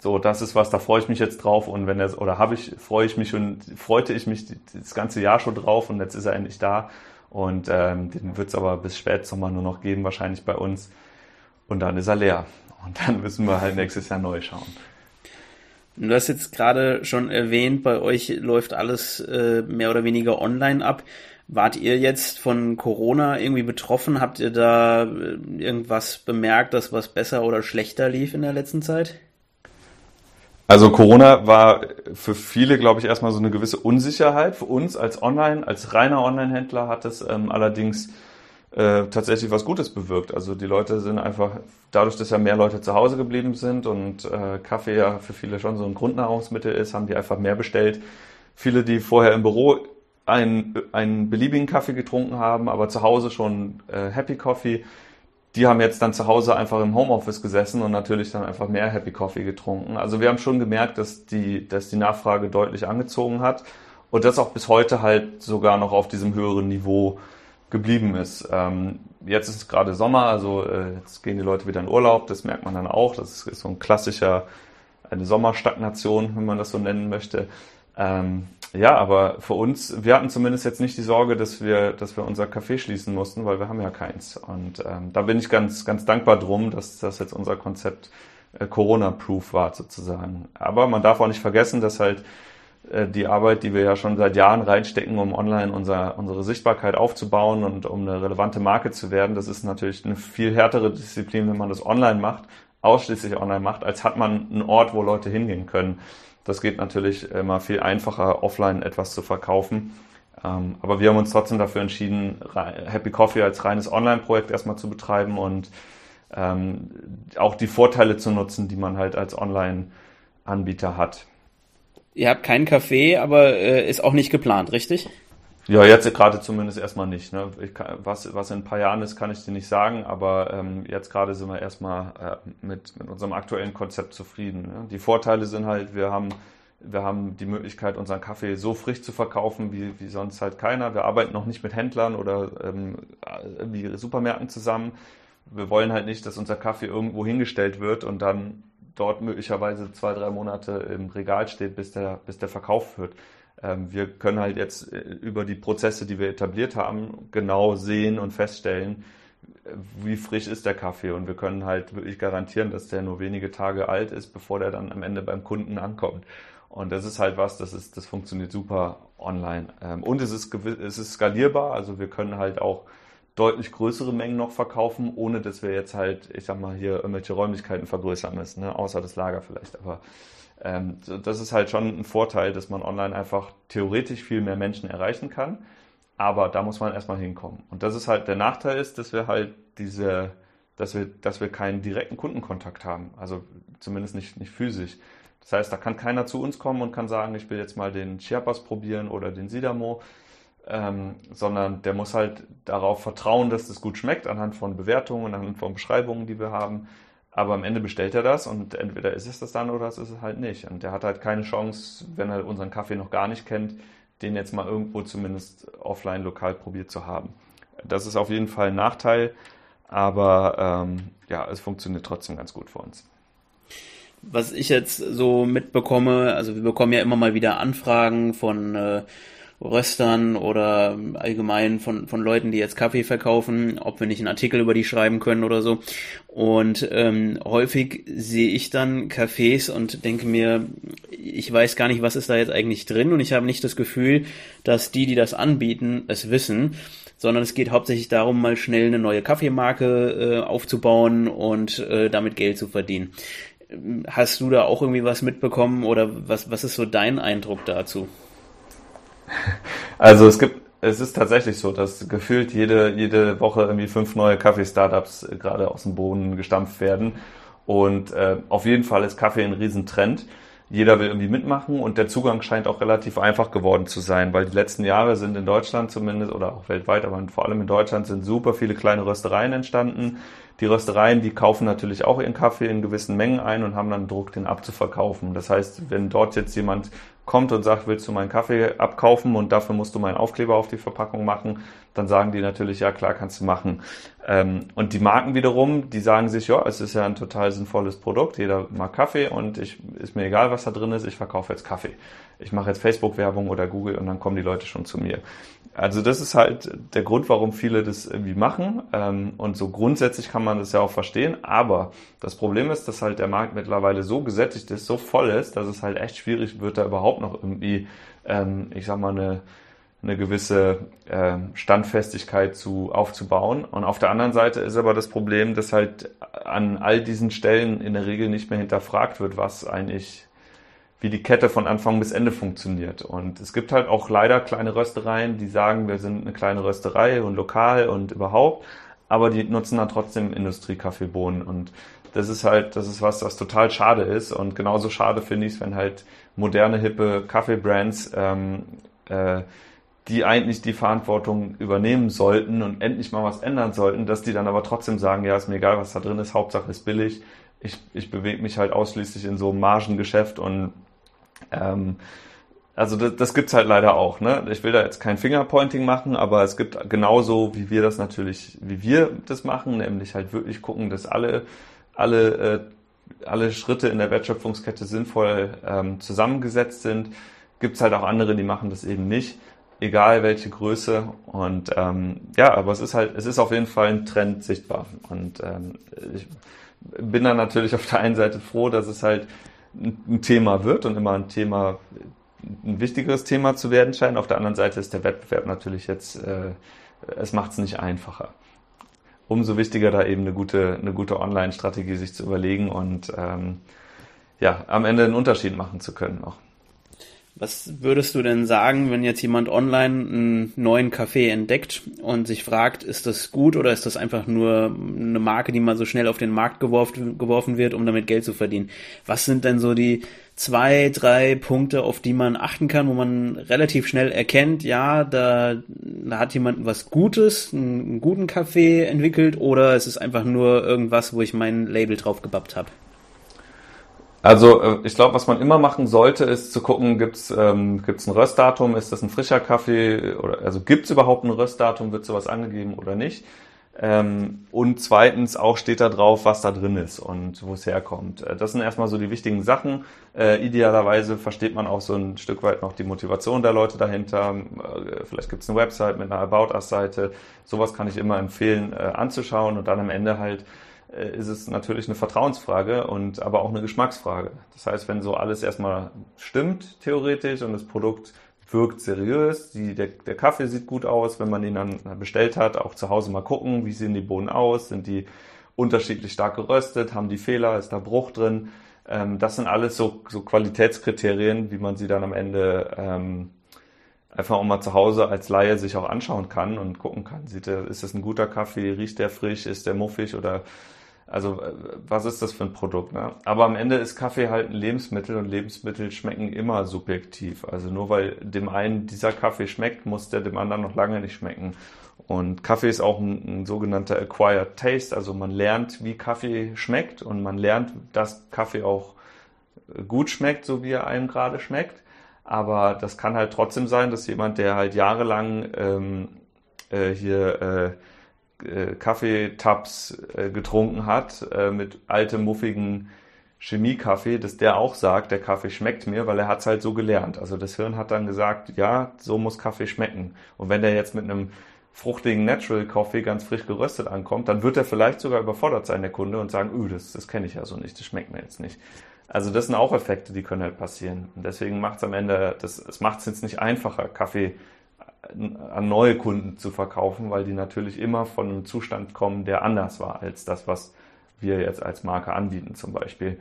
so, das ist was, da freue ich mich jetzt drauf und wenn er, oder habe ich, freue ich mich und freute ich mich das ganze Jahr schon drauf und jetzt ist er endlich da und ähm, den wird es aber bis Spätsommer nur noch geben, wahrscheinlich bei uns und dann ist er leer Und dann müssen wir halt nächstes Jahr neu schauen. Du hast jetzt gerade schon erwähnt, bei euch läuft alles äh, mehr oder weniger online ab. Wart ihr jetzt von Corona irgendwie betroffen? Habt ihr da irgendwas bemerkt, dass was besser oder schlechter lief in der letzten Zeit? Also Corona war für viele, glaube ich, erstmal so eine gewisse Unsicherheit. Für uns als Online, als reiner Online-Händler hat es ähm, allerdings äh, tatsächlich was Gutes bewirkt. Also die Leute sind einfach, dadurch, dass ja mehr Leute zu Hause geblieben sind und äh, Kaffee ja für viele schon so ein Grundnahrungsmittel ist, haben die einfach mehr bestellt. Viele, die vorher im Büro einen, einen beliebigen Kaffee getrunken haben, aber zu Hause schon äh, Happy Coffee, die haben jetzt dann zu Hause einfach im Homeoffice gesessen und natürlich dann einfach mehr Happy Coffee getrunken. Also wir haben schon gemerkt, dass die, dass die Nachfrage deutlich angezogen hat und das auch bis heute halt sogar noch auf diesem höheren Niveau geblieben ist. Ähm, jetzt ist es gerade Sommer, also äh, jetzt gehen die Leute wieder in Urlaub, das merkt man dann auch. Das ist so ein klassischer, eine Sommerstagnation, wenn man das so nennen möchte. Ähm, ja, aber für uns, wir hatten zumindest jetzt nicht die Sorge, dass wir, dass wir unser Café schließen mussten, weil wir haben ja keins. Und ähm, da bin ich ganz, ganz dankbar drum, dass das jetzt unser Konzept äh, Corona-proof war sozusagen. Aber man darf auch nicht vergessen, dass halt äh, die Arbeit, die wir ja schon seit Jahren reinstecken, um online unser, unsere Sichtbarkeit aufzubauen und um eine relevante Marke zu werden, das ist natürlich eine viel härtere Disziplin, wenn man das online macht, ausschließlich online macht, als hat man einen Ort, wo Leute hingehen können. Das geht natürlich immer viel einfacher, offline etwas zu verkaufen. Aber wir haben uns trotzdem dafür entschieden, Happy Coffee als reines Online-Projekt erstmal zu betreiben und auch die Vorteile zu nutzen, die man halt als Online-Anbieter hat. Ihr habt keinen Café, aber ist auch nicht geplant, richtig? Ja, jetzt gerade zumindest erstmal nicht. Ne? Ich kann, was, was in ein paar Jahren ist, kann ich dir nicht sagen, aber ähm, jetzt gerade sind wir erstmal äh, mit, mit unserem aktuellen Konzept zufrieden. Ne? Die Vorteile sind halt, wir haben, wir haben die Möglichkeit, unseren Kaffee so frisch zu verkaufen, wie, wie sonst halt keiner. Wir arbeiten noch nicht mit Händlern oder ähm, wie Supermärkten zusammen. Wir wollen halt nicht, dass unser Kaffee irgendwo hingestellt wird und dann dort möglicherweise zwei, drei Monate im Regal steht, bis der, bis der verkauft wird. Wir können halt jetzt über die Prozesse, die wir etabliert haben, genau sehen und feststellen, wie frisch ist der Kaffee. Und wir können halt wirklich garantieren, dass der nur wenige Tage alt ist, bevor der dann am Ende beim Kunden ankommt. Und das ist halt was, das ist, das funktioniert super online. Und es ist, es ist skalierbar, also wir können halt auch deutlich größere Mengen noch verkaufen, ohne dass wir jetzt halt, ich sag mal, hier irgendwelche Räumlichkeiten vergrößern müssen, ne? Außer das Lager vielleicht, aber das ist halt schon ein Vorteil, dass man online einfach theoretisch viel mehr Menschen erreichen kann, aber da muss man erstmal hinkommen. Und das ist halt der Nachteil ist, dass wir halt diese, dass wir, dass wir keinen direkten Kundenkontakt haben, also zumindest nicht, nicht physisch. Das heißt, da kann keiner zu uns kommen und kann sagen, ich will jetzt mal den Chiapas probieren oder den Sidamo, ähm, sondern der muss halt darauf vertrauen, dass das gut schmeckt, anhand von Bewertungen, anhand von Beschreibungen, die wir haben. Aber am Ende bestellt er das und entweder ist es das dann oder es ist es halt nicht. Und der hat halt keine Chance, wenn er unseren Kaffee noch gar nicht kennt, den jetzt mal irgendwo zumindest offline lokal probiert zu haben. Das ist auf jeden Fall ein Nachteil, aber ähm, ja, es funktioniert trotzdem ganz gut für uns. Was ich jetzt so mitbekomme, also wir bekommen ja immer mal wieder Anfragen von äh, Röstern oder allgemein von von Leuten, die jetzt Kaffee verkaufen, ob wir nicht einen Artikel über die schreiben können oder so. Und ähm, häufig sehe ich dann Cafés und denke mir, ich weiß gar nicht, was ist da jetzt eigentlich drin, und ich habe nicht das Gefühl, dass die, die das anbieten, es wissen, sondern es geht hauptsächlich darum, mal schnell eine neue Kaffeemarke äh, aufzubauen und äh, damit Geld zu verdienen. Hast du da auch irgendwie was mitbekommen oder was was ist so dein Eindruck dazu? Also es gibt, es ist tatsächlich so, dass gefühlt jede, jede Woche irgendwie fünf neue Kaffee-Startups gerade aus dem Boden gestampft werden. Und äh, auf jeden Fall ist Kaffee ein Riesentrend. Jeder will irgendwie mitmachen und der Zugang scheint auch relativ einfach geworden zu sein, weil die letzten Jahre sind in Deutschland zumindest oder auch weltweit, aber vor allem in Deutschland sind super viele kleine Röstereien entstanden. Die Röstereien, die kaufen natürlich auch ihren Kaffee in gewissen Mengen ein und haben dann Druck, den abzuverkaufen. Das heißt, wenn dort jetzt jemand kommt und sagt, willst du meinen Kaffee abkaufen und dafür musst du meinen Aufkleber auf die Verpackung machen, dann sagen die natürlich, ja klar, kannst du machen. Ähm, und die Marken wiederum, die sagen sich, ja, es ist ja ein total sinnvolles Produkt, jeder mag Kaffee und ich, ist mir egal, was da drin ist, ich verkaufe jetzt Kaffee. Ich mache jetzt Facebook-Werbung oder Google und dann kommen die Leute schon zu mir. Also das ist halt der Grund, warum viele das irgendwie machen. Ähm, und so grundsätzlich kann man man das ja auch verstehen, aber das Problem ist, dass halt der Markt mittlerweile so gesättigt ist, so voll ist, dass es halt echt schwierig wird, da überhaupt noch irgendwie, ähm, ich sag mal, eine, eine gewisse äh, Standfestigkeit zu aufzubauen. Und auf der anderen Seite ist aber das Problem, dass halt an all diesen Stellen in der Regel nicht mehr hinterfragt wird, was eigentlich, wie die Kette von Anfang bis Ende funktioniert. Und es gibt halt auch leider kleine Röstereien, die sagen, wir sind eine kleine Rösterei und lokal und überhaupt, aber die nutzen dann trotzdem Industriekaffeebohnen. Und das ist halt, das ist was, was total schade ist. Und genauso schade finde ich es, wenn halt moderne, hippe Kaffeebrands, ähm, äh, die eigentlich die Verantwortung übernehmen sollten und endlich mal was ändern sollten, dass die dann aber trotzdem sagen, ja, ist mir egal, was da drin ist, Hauptsache ist billig. Ich, ich bewege mich halt ausschließlich in so einem Margengeschäft und Ähm, also das, das gibt's halt leider auch, ne? Ich will da jetzt kein Fingerpointing machen, aber es gibt genauso, wie wir das natürlich, wie wir das machen, nämlich halt wirklich gucken, dass alle, alle, äh, alle Schritte in der Wertschöpfungskette sinnvoll ähm, zusammengesetzt sind. Gibt's halt auch andere, die machen das eben nicht, egal welche Größe. Und ähm, ja, aber es ist halt, es ist auf jeden Fall ein Trend sichtbar. Und ähm, ich bin dann natürlich auf der einen Seite froh, dass es halt ein Thema wird und immer ein Thema, ein wichtigeres Thema zu werden scheint. Auf der anderen Seite ist der Wettbewerb natürlich jetzt, äh, es macht es nicht einfacher. Umso wichtiger da eben eine gute, eine gute Online-Strategie sich zu überlegen und ähm, ja, am Ende einen Unterschied machen zu können auch. Was würdest du denn sagen, wenn jetzt jemand online einen neuen Kaffee entdeckt und sich fragt, ist das gut oder ist das einfach nur eine Marke, die mal so schnell auf den Markt geworfen, geworfen wird, um damit Geld zu verdienen? Was sind denn so die zwei, drei Punkte, auf die man achten kann, wo man relativ schnell erkennt, ja, da, da hat jemand was Gutes, einen, einen guten Kaffee entwickelt oder es ist einfach nur irgendwas, wo ich mein Label drauf gebappt habe? Also ich glaube, was man immer machen sollte, ist zu gucken, gibt's ähm, gibt's ein Röstdatum, ist das ein frischer Kaffee, oder also gibt's überhaupt ein Röstdatum, wird sowas angegeben oder nicht? Ähm, und zweitens auch steht da drauf, was da drin ist und wo es herkommt. Das sind erstmal so die wichtigen Sachen. Äh, idealerweise versteht man auch so ein Stück weit noch die Motivation der Leute dahinter. Äh, vielleicht gibt's eine Website mit einer About-Us-Seite. Sowas kann ich immer empfehlen, äh, anzuschauen und dann am Ende halt ist es natürlich eine Vertrauensfrage und aber auch eine Geschmacksfrage. Das heißt, wenn so alles erstmal stimmt, theoretisch, und das Produkt wirkt seriös, die, der, der Kaffee sieht gut aus, wenn man ihn dann bestellt hat, auch zu Hause mal gucken, wie sehen die Bohnen aus, sind die unterschiedlich stark geröstet, haben die Fehler, ist da Bruch drin. Ähm, das sind alles so, so Qualitätskriterien, wie man sie dann am Ende ähm, einfach auch mal zu Hause als Laie sich auch anschauen kann und gucken kann. Sieht der, ist das ein guter Kaffee, riecht der frisch, ist der muffig oder... Also was ist das für ein Produkt, ne? Aber am Ende ist Kaffee halt ein Lebensmittel und Lebensmittel schmecken immer subjektiv. Also nur weil dem einen dieser Kaffee schmeckt, muss der dem anderen noch lange nicht schmecken. Und Kaffee ist auch ein, ein sogenannter Acquired Taste. Also man lernt, wie Kaffee schmeckt und man lernt, dass Kaffee auch gut schmeckt, so wie er einem gerade schmeckt. Aber das kann halt trotzdem sein, dass jemand, der halt jahrelang ähm, äh, hier... Äh, Kaffeetabs getrunken hat mit altem, muffigen Chemiekaffee, dass der auch sagt, der Kaffee schmeckt mir, weil er hat es halt so gelernt. Also das Hirn hat dann gesagt, ja, so muss Kaffee schmecken. Und wenn der jetzt mit einem fruchtigen Natural Coffee ganz frisch geröstet ankommt, dann wird er vielleicht sogar überfordert sein, der Kunde, und sagen, öh, das, das kenne ich ja so nicht, das schmeckt mir jetzt nicht. Also das sind auch Effekte, die können halt passieren. Und deswegen macht es am Ende, das, das macht es jetzt nicht einfacher, Kaffee an neue Kunden zu verkaufen, weil die natürlich immer von einem Zustand kommen, der anders war als das, was wir jetzt als Marke anbieten zum Beispiel.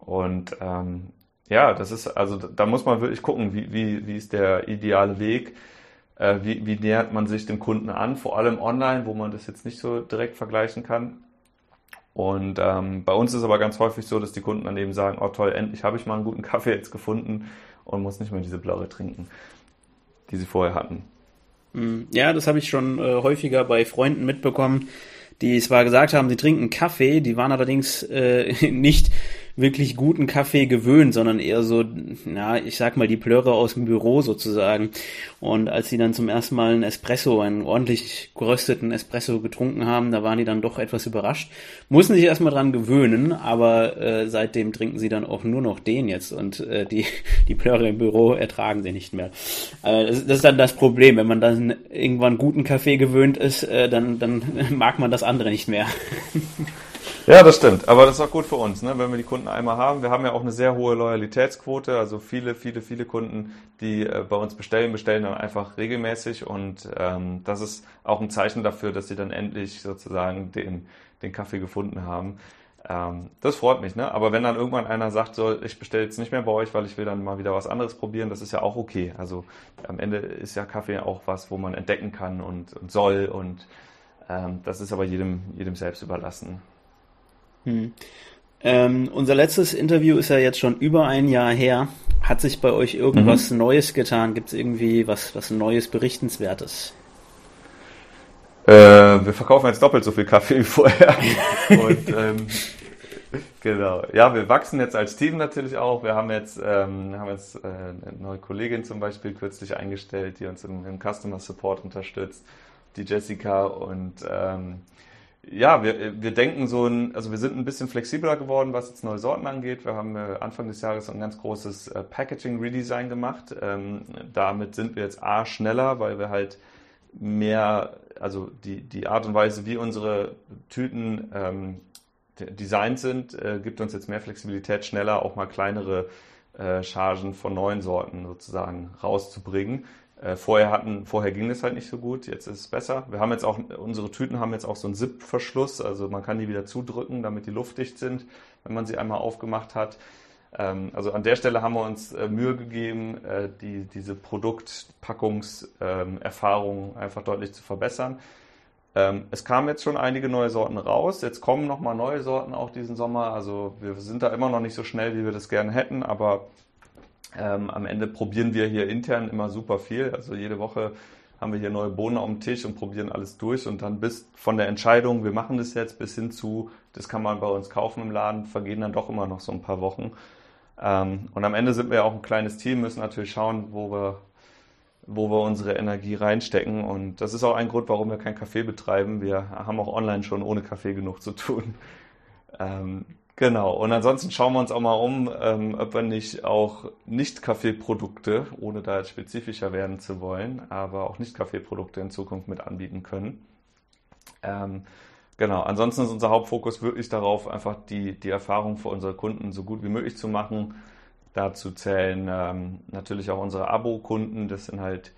Und ähm, ja, das ist, also da muss man wirklich gucken, wie, wie, wie ist der ideale Weg, äh, wie, wie nähert man sich dem Kunden an, vor allem online, wo man das jetzt nicht so direkt vergleichen kann. Und ähm, bei uns ist aber ganz häufig so, dass die Kunden dann eben sagen, oh toll, endlich habe ich mal einen guten Kaffee jetzt gefunden und muss nicht mehr diese blaue trinken, die sie vorher hatten. Ja, das habe ich schon äh, häufiger bei Freunden mitbekommen, die zwar gesagt haben, sie trinken Kaffee, die waren allerdings äh, nicht wirklich guten Kaffee gewöhnt, sondern eher so, na, ich sag mal, die Plöre aus dem Büro sozusagen. Und als sie dann zum ersten Mal einen Espresso, einen ordentlich gerösteten Espresso getrunken haben, da waren die dann doch etwas überrascht. Mussten sich erstmal dran gewöhnen, aber äh, seitdem trinken sie dann auch nur noch den jetzt und äh, die, die Plöre im Büro ertragen sie nicht mehr. Äh, das, das ist dann das Problem, wenn man dann irgendwann guten Kaffee gewöhnt ist, äh, dann, dann mag man das andere nicht mehr. Ja, das stimmt. Aber das ist auch gut für uns, ne? Wenn wir die Kunden einmal haben. Wir haben ja auch eine sehr hohe Loyalitätsquote. Also viele, viele, viele Kunden, die äh, bei uns bestellen, bestellen dann einfach regelmäßig. Und ähm, das ist auch ein Zeichen dafür, dass sie dann endlich sozusagen den, den Kaffee gefunden haben. Ähm, das freut mich, ne? Aber wenn dann irgendwann einer sagt, so, ich bestelle jetzt nicht mehr bei euch, weil ich will dann mal wieder was anderes probieren, das ist ja auch okay. Also am Ende ist ja Kaffee auch was, wo man entdecken kann und, und soll. Und ähm, das ist aber jedem, jedem selbst überlassen. Hm. Ähm, unser letztes Interview ist ja jetzt schon über ein Jahr her. Hat sich bei euch irgendwas mhm. Neues getan? Gibt es irgendwie was, was Neues, Berichtenswertes? Äh, wir verkaufen jetzt doppelt so viel Kaffee wie vorher. Und, ähm, genau. Ja, wir wachsen jetzt als Team natürlich auch. Wir haben jetzt, ähm, haben jetzt äh, eine neue Kollegin zum Beispiel kürzlich eingestellt, die uns im, im Customer Support unterstützt, die Jessica, und ähm, Ja, wir, wir denken so, ein, also wir sind ein bisschen flexibler geworden, was jetzt neue Sorten angeht. Wir haben Anfang des Jahres ein ganz großes Packaging-Redesign gemacht. Ähm, damit sind wir jetzt A, schneller, weil wir halt mehr, also die, die Art und Weise, wie unsere Tüten ähm, designt sind, äh, gibt uns jetzt mehr Flexibilität, schneller auch mal kleinere äh, Chargen von neuen Sorten sozusagen rauszubringen. Vorher hatten, vorher ging das halt nicht so gut, jetzt ist es besser. Wir haben jetzt auch, unsere Tüten haben jetzt auch so einen Zip-Verschluss, also man kann die wieder zudrücken, damit die luftdicht sind, wenn man sie einmal aufgemacht hat. Also an der Stelle haben wir uns Mühe gegeben, die, diese Produktpackungserfahrung einfach deutlich zu verbessern. Es kamen jetzt schon einige neue Sorten raus, jetzt kommen nochmal neue Sorten auch diesen Sommer, also wir sind da immer noch nicht so schnell, wie wir das gerne hätten, aber Ähm, am Ende probieren wir hier intern immer super viel. Also jede Woche haben wir hier neue Bohnen auf dem Tisch und probieren alles durch. Und dann bis von der Entscheidung, wir machen das jetzt, bis hin zu, das kann man bei uns kaufen im Laden, vergehen dann doch immer noch so ein paar Wochen. Ähm, und am Ende sind wir ja auch ein kleines Team, müssen natürlich schauen, wo wir, wo wir unsere Energie reinstecken. Und das ist auch ein Grund, warum wir keinen Kaffee betreiben. Wir haben auch online schon ohne Kaffee genug zu tun. Ähm, Genau, und ansonsten schauen wir uns auch mal um, ähm, ob wir nicht auch Nicht-Kaffeeprodukte, ohne da jetzt spezifischer werden zu wollen, aber auch Nicht-Kaffeeprodukte in Zukunft mit anbieten können. Ähm, genau, ansonsten ist unser Hauptfokus wirklich darauf, einfach die, die Erfahrung für unsere Kunden so gut wie möglich zu machen. Dazu zählen ähm, natürlich auch unsere Abo-Kunden, das sind halt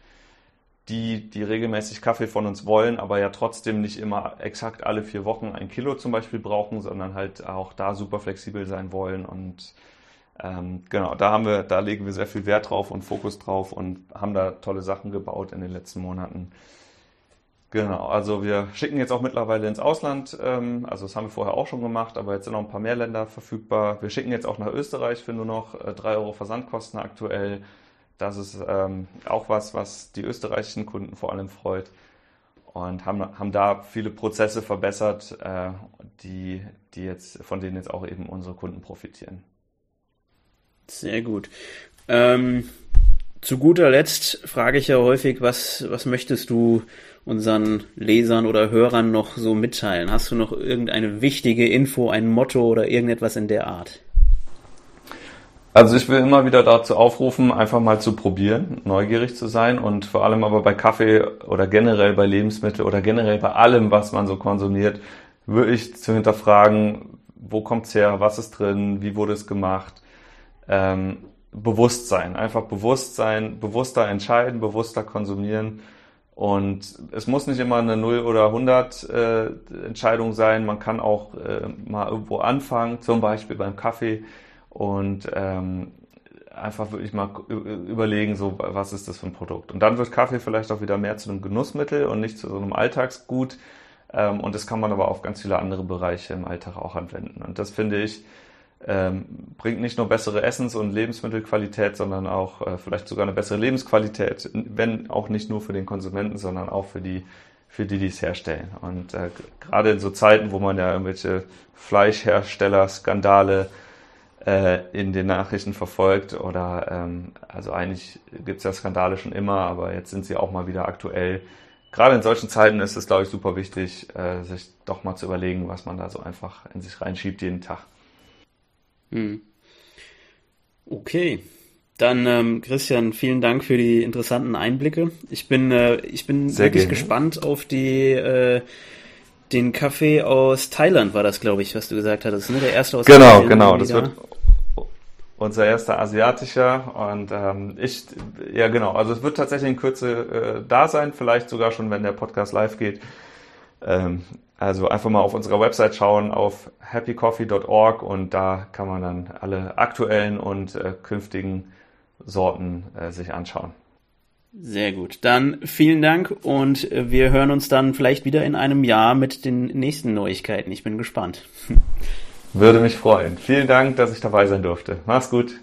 die, die regelmäßig Kaffee von uns wollen, aber ja trotzdem nicht immer exakt alle vier Wochen ein Kilo zum Beispiel brauchen, sondern halt auch da super flexibel sein wollen. Und ähm, genau, da haben wir, da legen wir sehr viel Wert drauf und Fokus drauf und haben da tolle Sachen gebaut in den letzten Monaten. Genau, also wir schicken jetzt auch mittlerweile ins Ausland, ähm, also das haben wir vorher auch schon gemacht, aber jetzt sind noch ein paar mehr Länder verfügbar. Wir schicken jetzt auch nach Österreich für nur noch äh, drei Euro Versandkosten aktuell. Das ist ähm, auch was, was die österreichischen Kunden vor allem freut, und haben, haben da viele Prozesse verbessert, äh, die, die jetzt, von denen jetzt auch eben unsere Kunden profitieren. Sehr gut. Ähm, zu guter Letzt frage ich ja häufig, was, was möchtest du unseren Lesern oder Hörern noch so mitteilen? Hast du noch irgendeine wichtige Info, ein Motto oder irgendetwas in der Art? Also ich will immer wieder dazu aufrufen, einfach mal zu probieren, neugierig zu sein, und vor allem aber bei Kaffee oder generell bei Lebensmitteln oder generell bei allem, was man so konsumiert, wirklich zu hinterfragen, wo kommt's her, was ist drin, wie wurde es gemacht. Ähm, Bewusstsein, einfach Bewusstsein, bewusster entscheiden, bewusster konsumieren. Und es muss nicht immer eine null oder hundert äh, Entscheidung sein, man kann auch äh, mal irgendwo anfangen, zum Beispiel beim Kaffee. Und ähm, einfach wirklich mal überlegen, so, was ist das für ein Produkt. Und dann wird Kaffee vielleicht auch wieder mehr zu einem Genussmittel und nicht zu so einem Alltagsgut. Ähm, und das kann man aber auf ganz viele andere Bereiche im Alltag auch anwenden. Und das, finde ich, ähm, bringt nicht nur bessere Essens- und Lebensmittelqualität, sondern auch äh, vielleicht sogar eine bessere Lebensqualität, wenn auch nicht nur für den Konsumenten, sondern auch für die, für die, die es herstellen. Und äh, gerade in so Zeiten, wo man ja irgendwelche Fleischhersteller-Skandale äh, in den Nachrichten verfolgt. Oder ähm, also eigentlich gibt es ja Skandale schon immer, aber jetzt sind sie auch mal wieder aktuell. Gerade in solchen Zeiten ist es, glaube ich, super wichtig, äh, sich doch mal zu überlegen, was man da so einfach in sich reinschiebt jeden Tag. Hm. Okay, dann ähm, Christian, vielen Dank für die interessanten Einblicke. Ich bin, äh, ich bin Sehr wirklich gerne. gespannt auf die, äh, den Kaffee aus Thailand, war das, glaube ich, was du gesagt hattest, ne? Der erste aus Thailand. Genau, genau, das da. wird... Unser erster asiatischer und ähm, ich, ja genau, also es wird tatsächlich in Kürze äh, da sein, vielleicht sogar schon, wenn der Podcast live geht. Ähm, also einfach mal auf unserer Website schauen, auf happy coffee dot org, und da kann man dann alle aktuellen und äh, künftigen Sorten äh, sich anschauen. Sehr gut, dann vielen Dank und wir hören uns dann vielleicht wieder in einem Jahr mit den nächsten Neuigkeiten. Ich bin gespannt. Würde mich freuen. Vielen Dank, dass ich dabei sein durfte. Mach's gut.